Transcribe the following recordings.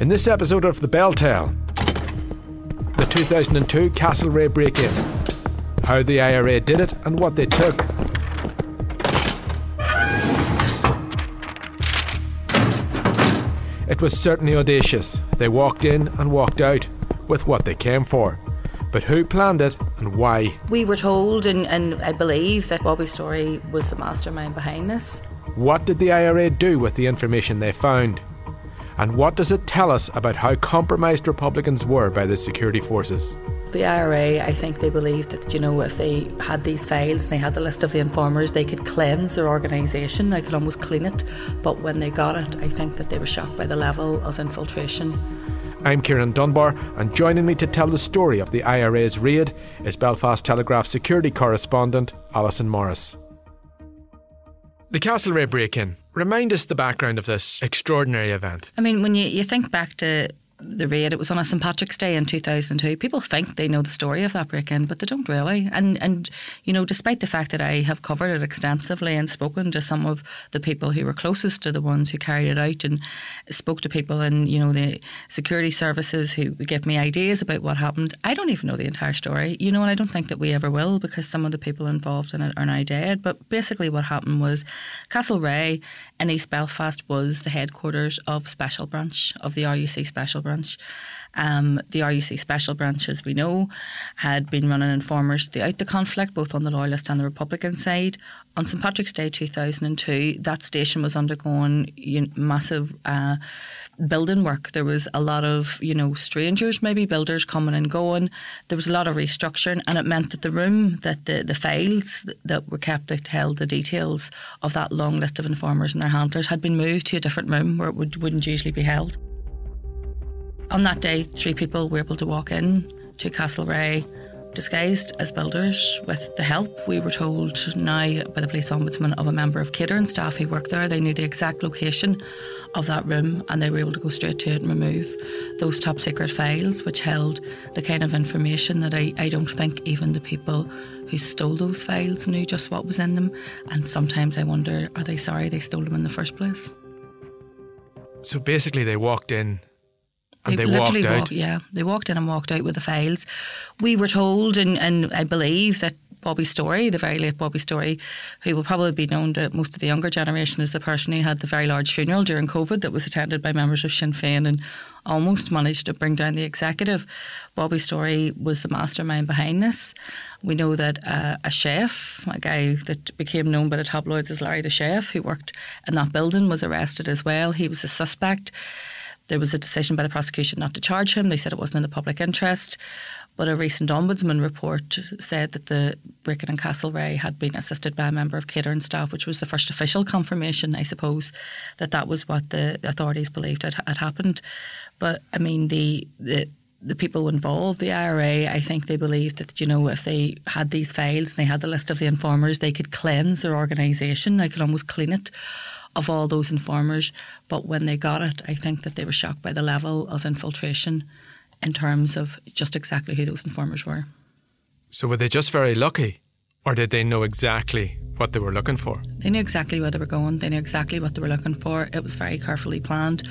In this episode of The Beltel, the 2002 Castlereagh break-in, how the IRA did it and what they took, it was certainly audacious. They walked in and walked out with what they came for. But who planned it and why? We were told, and I believe, that Bobby Storey was the mastermind behind this. What did the IRA do with the information they found? And what does it tell us about how compromised Republicans were by the security forces? The IRA, I think they believed that, you know, if they had these files and they had the list of the informers, they could cleanse their organisation, they could almost clean it. But when they got it, I think that they were shocked by the level of infiltration. I'm Ciarán Dunbar, and joining me to tell the story of the IRA's raid is Belfast Telegraph security correspondent Alison Morris. The Castlereagh break-in. Remind us the background of this extraordinary event. I mean, when you think back to the raid, it was on a St Patrick's Day in 2002. People think they know the story of that break-in, but they don't really. And you know, despite the fact that I have covered it extensively and spoken to some of the people who were closest to the ones who carried it out and spoke to people in, you know, the security services who gave me ideas about what happened, I don't even know the entire story, you know, and I don't think that we ever will, because some of the people involved in it are now dead. But basically what happened was Castlereagh in East Belfast was the headquarters of Special Branch, of the RUC Special Branch. The RUC Special Branch, as we know, had been running informers throughout the conflict, both on the Loyalist and the Republican side. On St Patrick's Day 2002, that station was undergoing massive building work. There was a lot of, you know, strangers, maybe builders coming and going. There was a lot of restructuring, and it meant that the room, that the files that were kept that held the details of that long list of informers and their handlers had been moved to a different room where it wouldn't usually be held. On that day, 3 people were able to walk in to Castlereagh disguised as builders with the help, we were told now, by the police ombudsman, of a member of catering staff who worked there. They knew the exact location of that room, and they were able to go straight to it and remove those top secret files which held the kind of information that I don't think even the people who stole those files knew just what was in them. And sometimes I wonder, are they sorry they stole them in the first place? So basically they walked in and they walked out. Yeah, they walked in and walked out with the files. We were told, and I believe that Bobby Storey, the very late Bobby Storey, who will probably be known to most of the younger generation as the person who had the very large funeral during COVID that was attended by members of Sinn Féin and almost managed to bring down the executive. Bobby Storey was the mastermind behind this. We know that a chef, a guy that became known by the tabloids as Larry the Chef, who worked in that building, was arrested as well. He was a suspect. There was a decision by the prosecution not to charge him. They said it wasn't in the public interest. But a recent ombudsman report said that the break-in in Castlereagh had been assisted by a member of catering staff, which was the first official confirmation, I suppose, that that was what the authorities believed had happened. But, I mean, the people involved, the IRA, I think they believed that, you know, if they had these files and they had the list of the informers, they could cleanse their organisation. They could almost clean it of all those informers. But when they got it, I think that they were shocked by the level of infiltration in terms of just exactly who those informers were. So were they just very lucky? Or did they know exactly what they were looking for? They knew exactly where they were going. They knew exactly what they were looking for. It was very carefully planned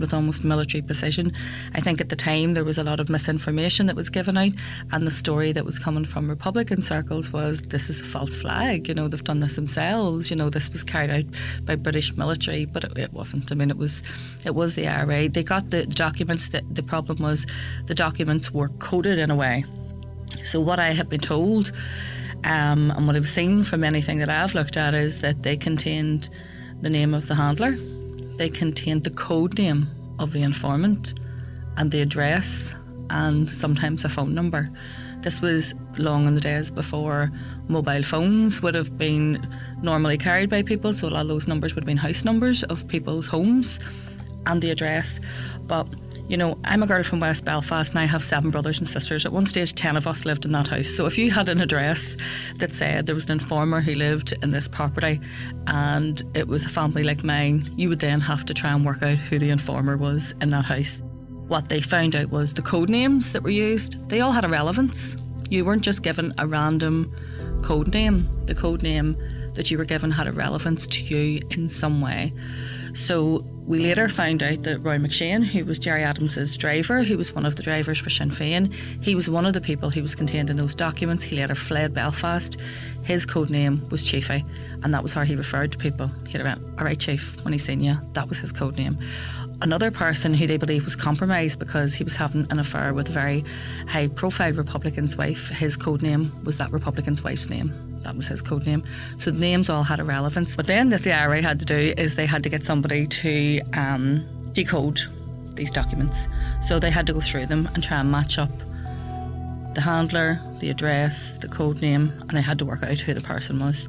with almost military precision. I think at the time there was a lot of misinformation that was given out, and the story that was coming from Republican circles was, this is a false flag, you know, they've done this themselves, you know, this was carried out by British military, but it wasn't. I mean, it was the IRA. They got the documents. The problem was the documents were coded in a way. So what I had been told, and what I've seen from anything that I've looked at, is that they contained the name of the handler, they contained the code name of the informant, and the address, and sometimes a phone number. This was long in the days before mobile phones would have been normally carried by people, so a lot of those numbers would have been house numbers of people's homes, and the address. But, you know, I'm a girl from West Belfast and I have 7 brothers and sisters. At one stage, 10 of us lived in that house. So if you had an address that said there was an informer who lived in this property and it was a family like mine, you would then have to try and work out who the informer was in that house. What they found out was the code names that were used, they all had a relevance. You weren't just given a random code name. The code name that you were given had a relevance to you in some way. So we later found out that Roy McShane, who was Gerry Adams' driver, who was one of the drivers for Sinn Féin, he was one of the people who was contained in those documents. He later fled Belfast. His code name was Chiefy, and that was how he referred to people. He went, "All right, Chief, when he seen you," that was his code name. Another person who they believe was compromised because he was having an affair with a very high-profile Republican's wife, his code name was that Republican's wife's name. That was his code name. So the names all had a relevance. But then what the IRA had to do is they had to get somebody to decode these documents. So they had to go through them and try and match up the handler, the address, the code name, and they had to work out who the person was.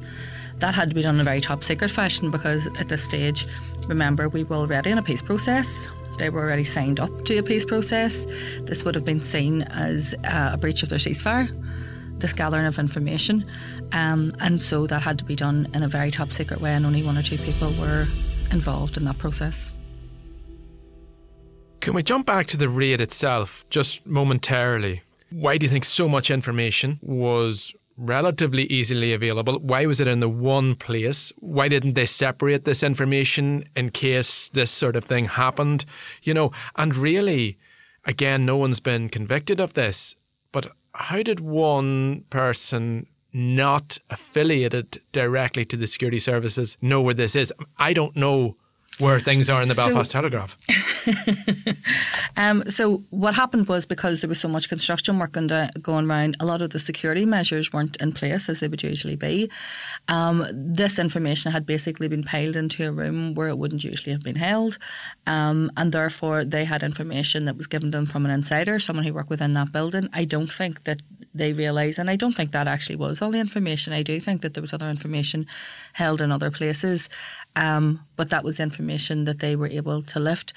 That had to be done in a very top secret fashion because at this stage, remember, we were already in a peace process. They were already signed up to a peace process. This would have been seen as a breach of their ceasefire, this gathering of information, and so that had to be done in a very top secret way, and only 1 or 2 people were involved in that process. Can we jump back to the raid itself just momentarily? Why do you think so much information was relatively easily available? Why was it in the one place? Why didn't they separate this information in case this sort of thing happened? You know, and really, again, no one's been convicted of this, but how did one person not affiliated directly to the security services know where this is? I don't know where things are in the Belfast Telegraph. So what happened was, because there was so much construction work going around, a lot of the security measures weren't in place as they would usually be. This information had basically been piled into a room where it wouldn't usually have been held, and therefore they had information that was given them from an insider, someone who worked within that building. I don't think that they realised, and I don't think that actually was all the information. I do think that there was other information held in other places, but that was information that they were able to lift.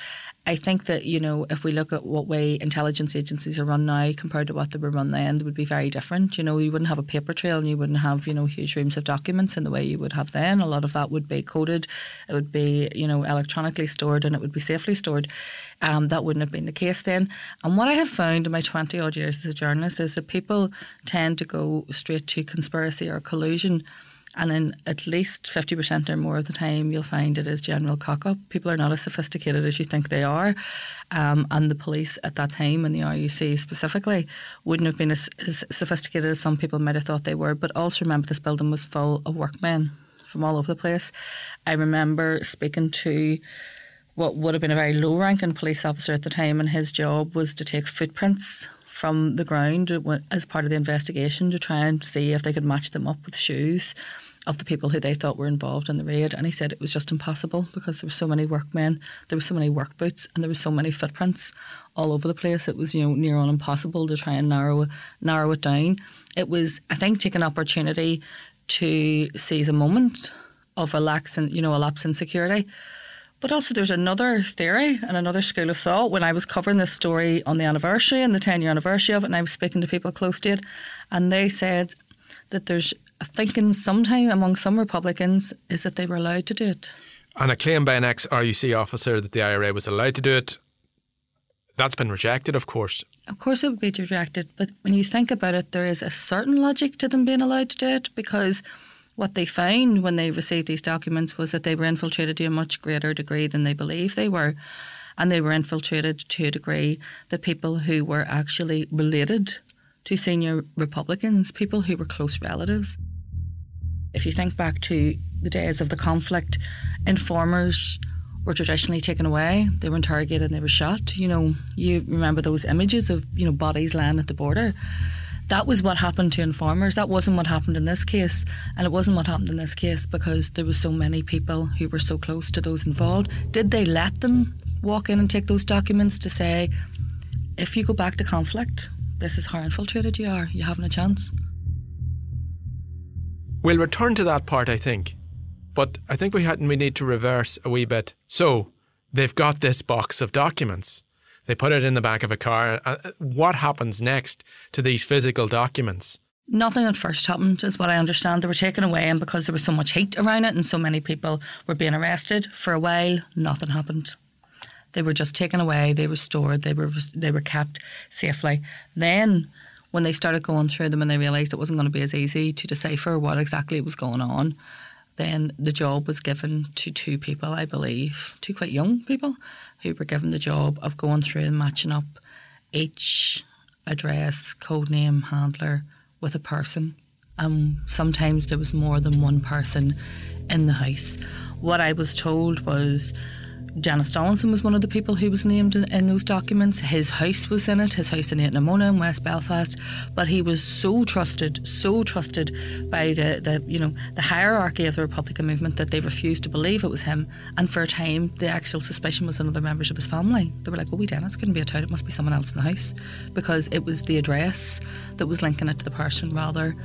I think that, you know, if we look at what way intelligence agencies are run now compared to what they were run then, they would be very different. You know, you wouldn't have a paper trail and you wouldn't have, you know, huge rooms of documents in the way you would have then. A lot of that would be coded. It would be, you know, electronically stored, and it would be safely stored. That wouldn't have been the case then. And what I have found in my 20-odd years as a journalist is that people tend to go straight to conspiracy or collusion. And in at least 50% or more of the time, you'll find it is general cock-up. People are not as sophisticated as you think they are. And the police at that time, and the RUC specifically, wouldn't have been as sophisticated as some people might have thought they were. But also remember, this building was full of workmen from all over the place. I remember speaking to what would have been a very low-ranking police officer at the time, and his job was to take footprints from the ground as part of the investigation to try and see if they could match them up with shoes of the people who they thought were involved in the raid. And he said it was just impossible because there were so many workmen, there were so many work boots, and there were so many footprints all over the place. It was, you know, near on impossible to try and narrow it down. It was, I think, taking an opportunity to seize a moment of a lapse in security. But also there's another theory and another school of thought. When I was covering this story on the anniversary and the 10-year anniversary of it, and I was speaking to people close to it, and they said that there's a thinking sometime among some Republicans is that they were allowed to do it. And a claim by an ex-RUC officer that the IRA was allowed to do it, that's been rejected, of course. Of course it would be directed, but when you think about it, there is a certain logic to them being allowed to do it, because what they found when they received these documents was that they were infiltrated to a much greater degree than they believed they were. And they were infiltrated to a degree that people who were actually related to senior Republicans, people who were close relatives. If you think back to the days of the conflict, informers were traditionally taken away. They were interrogated and they were shot. You know, you remember those images of, you know, bodies lying at the border. That was what happened to informers. That wasn't what happened in this case. And it wasn't what happened in this case because there were so many people who were so close to those involved. Did they let them walk in and take those documents to say, if you go back to conflict, this is how infiltrated you are. You haven't a chance. We'll return to that part, I think. But I think we need to reverse a wee bit. So they've got this box of documents. They put it in the back of a car. What happens next to these physical documents? Nothing at first happened, is what I understand. They were taken away, and because there was so much heat around it and so many people were being arrested, for a while, nothing happened. They were just taken away, they were stored, they were kept safely. Then, when they started going through them and they realised it wasn't going to be as easy to decipher what exactly was going on, then the job was given to two people, I believe, two quite young people, who were given the job of going through and matching up each address, code name, handler with a person. And sometimes there was more than one person in the house. What I was told was Dennis Donaldson was one of the people who was named in those documents. His house was in it, his house in Aitnamona in West Belfast. But he was so trusted by the hierarchy of the Republican movement that they refused to believe it was him. And for a time, the actual suspicion was on other members of his family. They were like, oh, Dennis couldn't be a tout, it must be someone else in the house. Because it was the address that was linking it to the person rather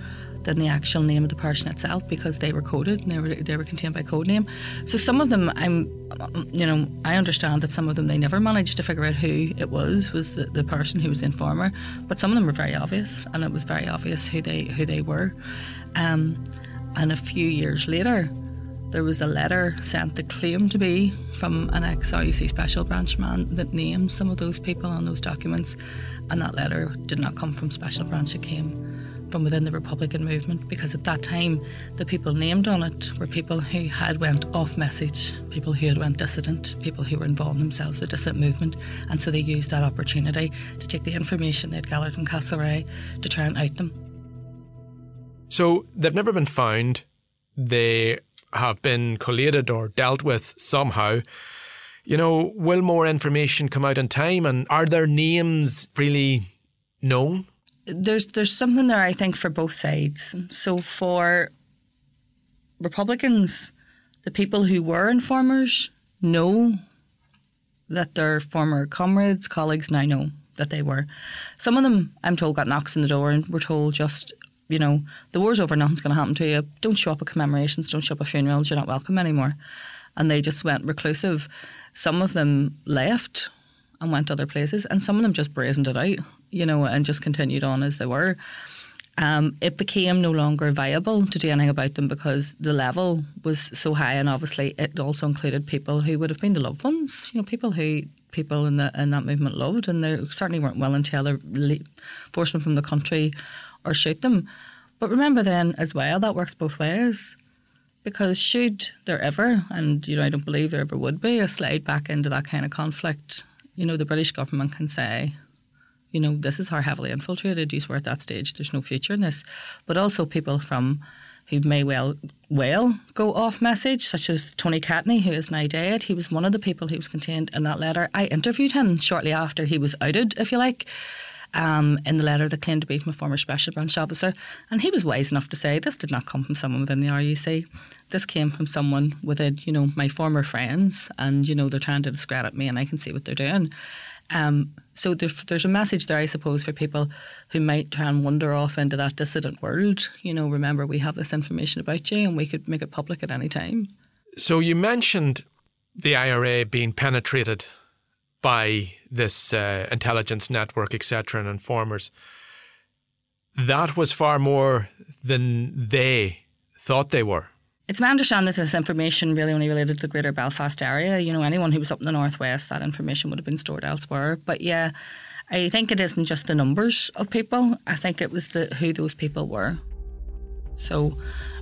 than the actual name of the person itself, because they were coded and they were contained by code name. So some of them, I understand that some of them they never managed to figure out who it was the person who was the informer, but some of them were very obvious, and it was very obvious who they were. And a few years later, there was a letter sent that claimed to be from an ex-RUC Special Branch man that named some of those people on those documents, and that letter did not come from Special Branch, it came from within the Republican movement, because at that time the people named on it were people who had went off message, people who had went dissident, people who were involved themselves with the dissident movement, and so they used that opportunity to take the information they'd gathered in Castlereagh to try and out them. So they've never been found. They have been collated or dealt with somehow. You know, will more information come out in time, and are their names really known? There's something there, I think, for both sides. So for Republicans, the people who were informers know that their former comrades, colleagues now know that they were. Some of them, I'm told, got knocks on the door and were told just, you know, the war's over, nothing's going to happen to you. Don't show up at commemorations, don't show up at funerals, you're not welcome anymore. And they just went reclusive. Some of them left and went to other places, and some of them just brazened it out, you know, and just continued on as they were. It became no longer viable to do anything about them because the level was so high, and obviously it also included people who would have been the loved ones, you know, people in that movement loved, and they certainly weren't willing to either force them from the country or shoot them. But remember then as well, that works both ways. Because should there ever, and you know, I don't believe there ever would be, a slide back into that kind of conflict, you know, the British government can say, you know, this is how heavily infiltrated you were at that stage. There's no future in this. But also people who may well go off message, such as Tony Catney, who is now dead. He was one of the people who was contained in that letter. I interviewed him shortly after he was outed, if you like, in the letter that claimed to be from a former Special Branch officer. And he was wise enough to say this did not come from someone within the RUC. This came from someone within, you know, my former friends, and, you know, they're trying to discredit me and I can see what they're doing. So there's a message there, I suppose, for people who might try and wander off into that dissident world. You know, remember, we have this information about you and we could make it public at any time. So you mentioned the IRA being penetrated by this intelligence network, etc., and informers. That was far more than they thought they were. It's my understanding that this information really only related to the greater Belfast area. You know, anyone who was up in the northwest, that information would have been stored elsewhere. But yeah, I think it isn't just the numbers of people. I think it was who those people were. So,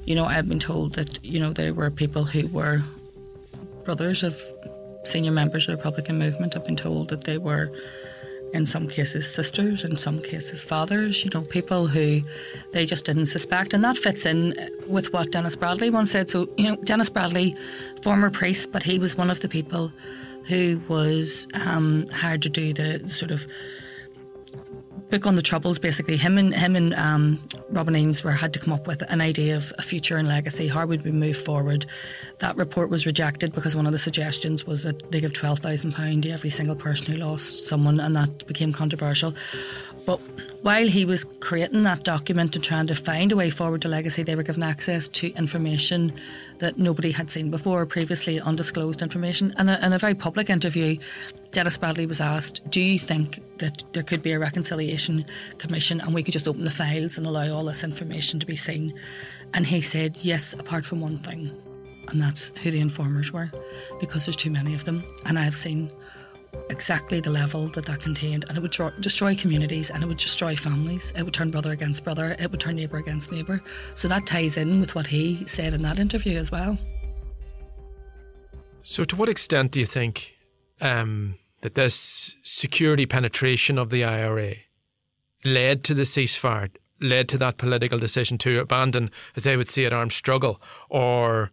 you know, I've been told that, you know, there were people who were brothers of senior members of the Republican movement. I've been told that they were, in some cases, sisters, in some cases, fathers, you know, people who they just didn't suspect. And that fits in with what Dennis Bradley once said. So, you know, Dennis Bradley, former priest, but he was one of the people who was hired to do the sort of book on the Troubles, basically. Him and Robin Eames had to come up with an idea of a future and legacy. How would we move forward? That report was rejected because one of the suggestions was that they give £12,000 to every single person who lost someone, and that became controversial. But while he was creating that document and trying to find a way forward to legacy, they were given access to information that nobody had seen before, previously undisclosed information. And in a very public interview, Dennis Bradley was asked, do you think that there could be a reconciliation commission and we could just open the files and allow all this information to be seen? And he said, yes, apart from one thing, and that's who the informers were, because there's too many of them. And I have seen exactly the level that contained, and it would destroy communities, and it would destroy families. It would turn brother against brother. It would turn neighbour against neighbour. So that ties in with what he said in that interview as well. So to what extent do you think that this security penetration of the IRA led to the ceasefire, led to that political decision to abandon, as they would see it, armed struggle, or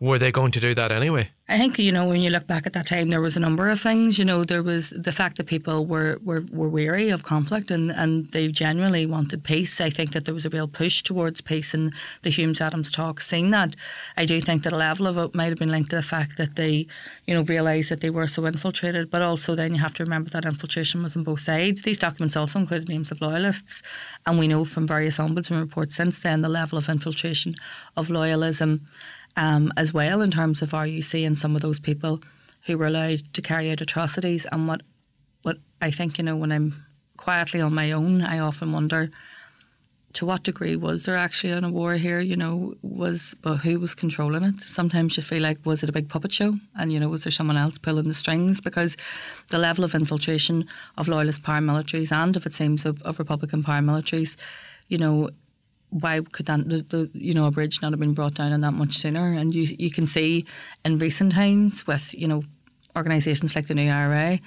were they going to do that anyway? I think, you know, when you look back at that time, there was a number of things. You know, there was the fact that people were weary of conflict and they genuinely wanted peace. I think that there was a real push towards peace in the Hume-Adams talks, seeing that. I do think that a level of it might have been linked to the fact that they, you know, realised that they were so infiltrated. But also then you have to remember that infiltration was on both sides. These documents also included names of loyalists. And we know from various ombudsman reports since then the level of infiltration of loyalism as well, in terms of RUC and some of those people who were allowed to carry out atrocities. And what I think, you know, when I'm quietly on my own, I often wonder, to what degree was there actually a war here? You know, who was controlling it? Sometimes you feel like, was it a big puppet show? And, you know, was there someone else pulling the strings? Because the level of infiltration of loyalist paramilitaries and, if it seems, of Republican paramilitaries, you know, why could that, a bridge not have been brought down in that much sooner? And you can see in recent times with, you know, organisations like the new IRA,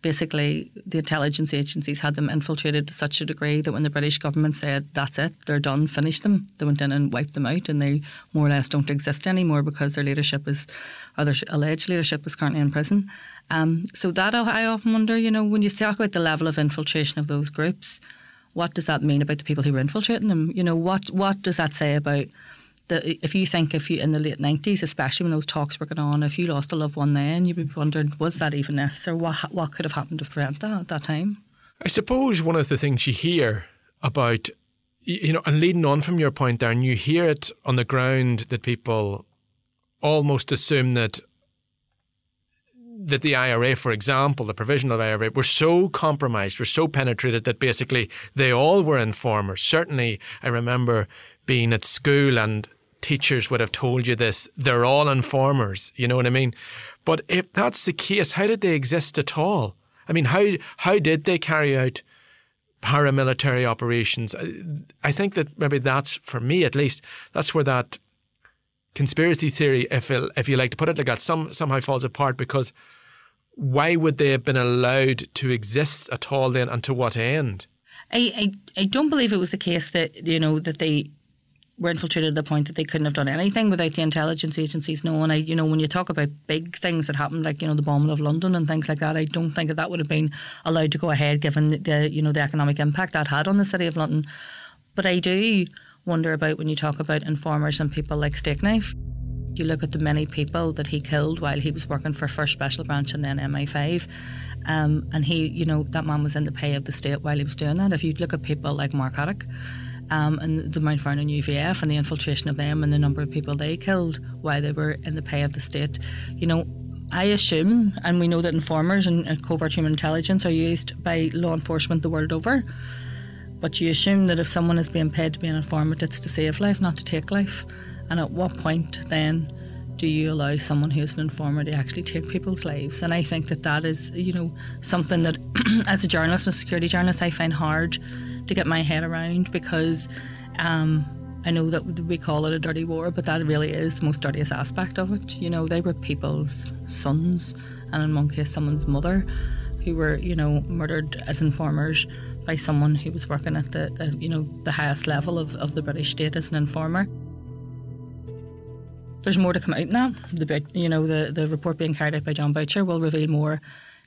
basically the intelligence agencies had them infiltrated to such a degree that when the British government said, that's it, they're done, finish them, they went in and wiped them out, and they more or less don't exist anymore because their leadership is, or their alleged leadership is currently in prison. So that I often wonder, you know, when you talk about the level of infiltration of those groups, what does that mean about the people who were infiltrating them? You know, what does that say about if you in the late 90s, especially when those talks were going on, if you lost a loved one then, you'd be wondering, was that even necessary? What could have happened to prevent that at that time? I suppose one of the things you hear about, you know, and leading on from your point there, and you hear it on the ground that people almost assume that the IRA, for example, the provisional IRA, were so compromised, were so penetrated that basically they all were informers. Certainly, I remember being at school and teachers would have told you this, they're all informers, you know what I mean? But if that's the case, how did they exist at all? I mean, how did they carry out paramilitary operations? I think that maybe that's, for me at least, that's where that conspiracy theory, if you like to put it like that, somehow falls apart, because why would they have been allowed to exist at all then, and to what end? I don't believe it was the case that, you know, that they were infiltrated to the point that they couldn't have done anything without the intelligence agencies knowing. You know, when you talk about big things that happened, like, you know, the bombing of London and things like that, I don't think that would have been allowed to go ahead given the, you know, the economic impact that had on the city of London. But I do wonder about when you talk about informers and people like Steakknife. You look at the many people that he killed while he was working for first Special Branch and then MI5, and he, you know, that man was in the pay of the state while he was doing that. If you look at people like Mark Haddock and the Mount Vernon UVF and the infiltration of them and the number of people they killed while they were in the pay of the state, you know, I assume, and we know that informers and covert human intelligence are used by law enforcement the world over. But you assume that if someone is being paid to be an informant, it's to save life, not to take life. And at what point then do you allow someone who's an informer to actually take people's lives? And I think that that is, you know, something that as a journalist, a security journalist, I find hard to get my head around, because I know that we call it a dirty war, but that really is the most dirtiest aspect of it. You know, they were people's sons, and in one case someone's mother, who were, you know, murdered as informers by someone who was working at the you know, the highest level of the British state as an informer. There's more to come out now. The report being carried out by John Boucher will reveal more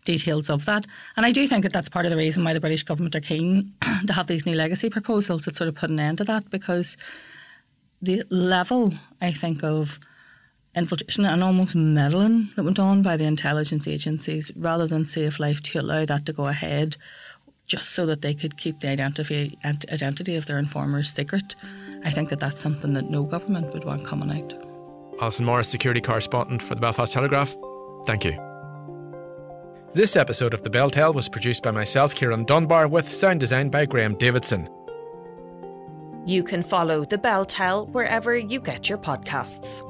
details of that. And I do think that that's part of the reason why the British government are keen to have these new legacy proposals that sort of put an end to that, because the level, I think, of infiltration and almost meddling that went on by the intelligence agencies, rather than save life, to allow that to go ahead just so that they could keep the identity of their informers secret, I think that that's something that no government would want coming out. Alison Morris, security correspondent for the Belfast Telegraph, thank you. This episode of The Beltel was produced by myself, Ciarán Dunbar, with sound design by Graeme Davidson. You can follow The Beltel wherever you get your podcasts.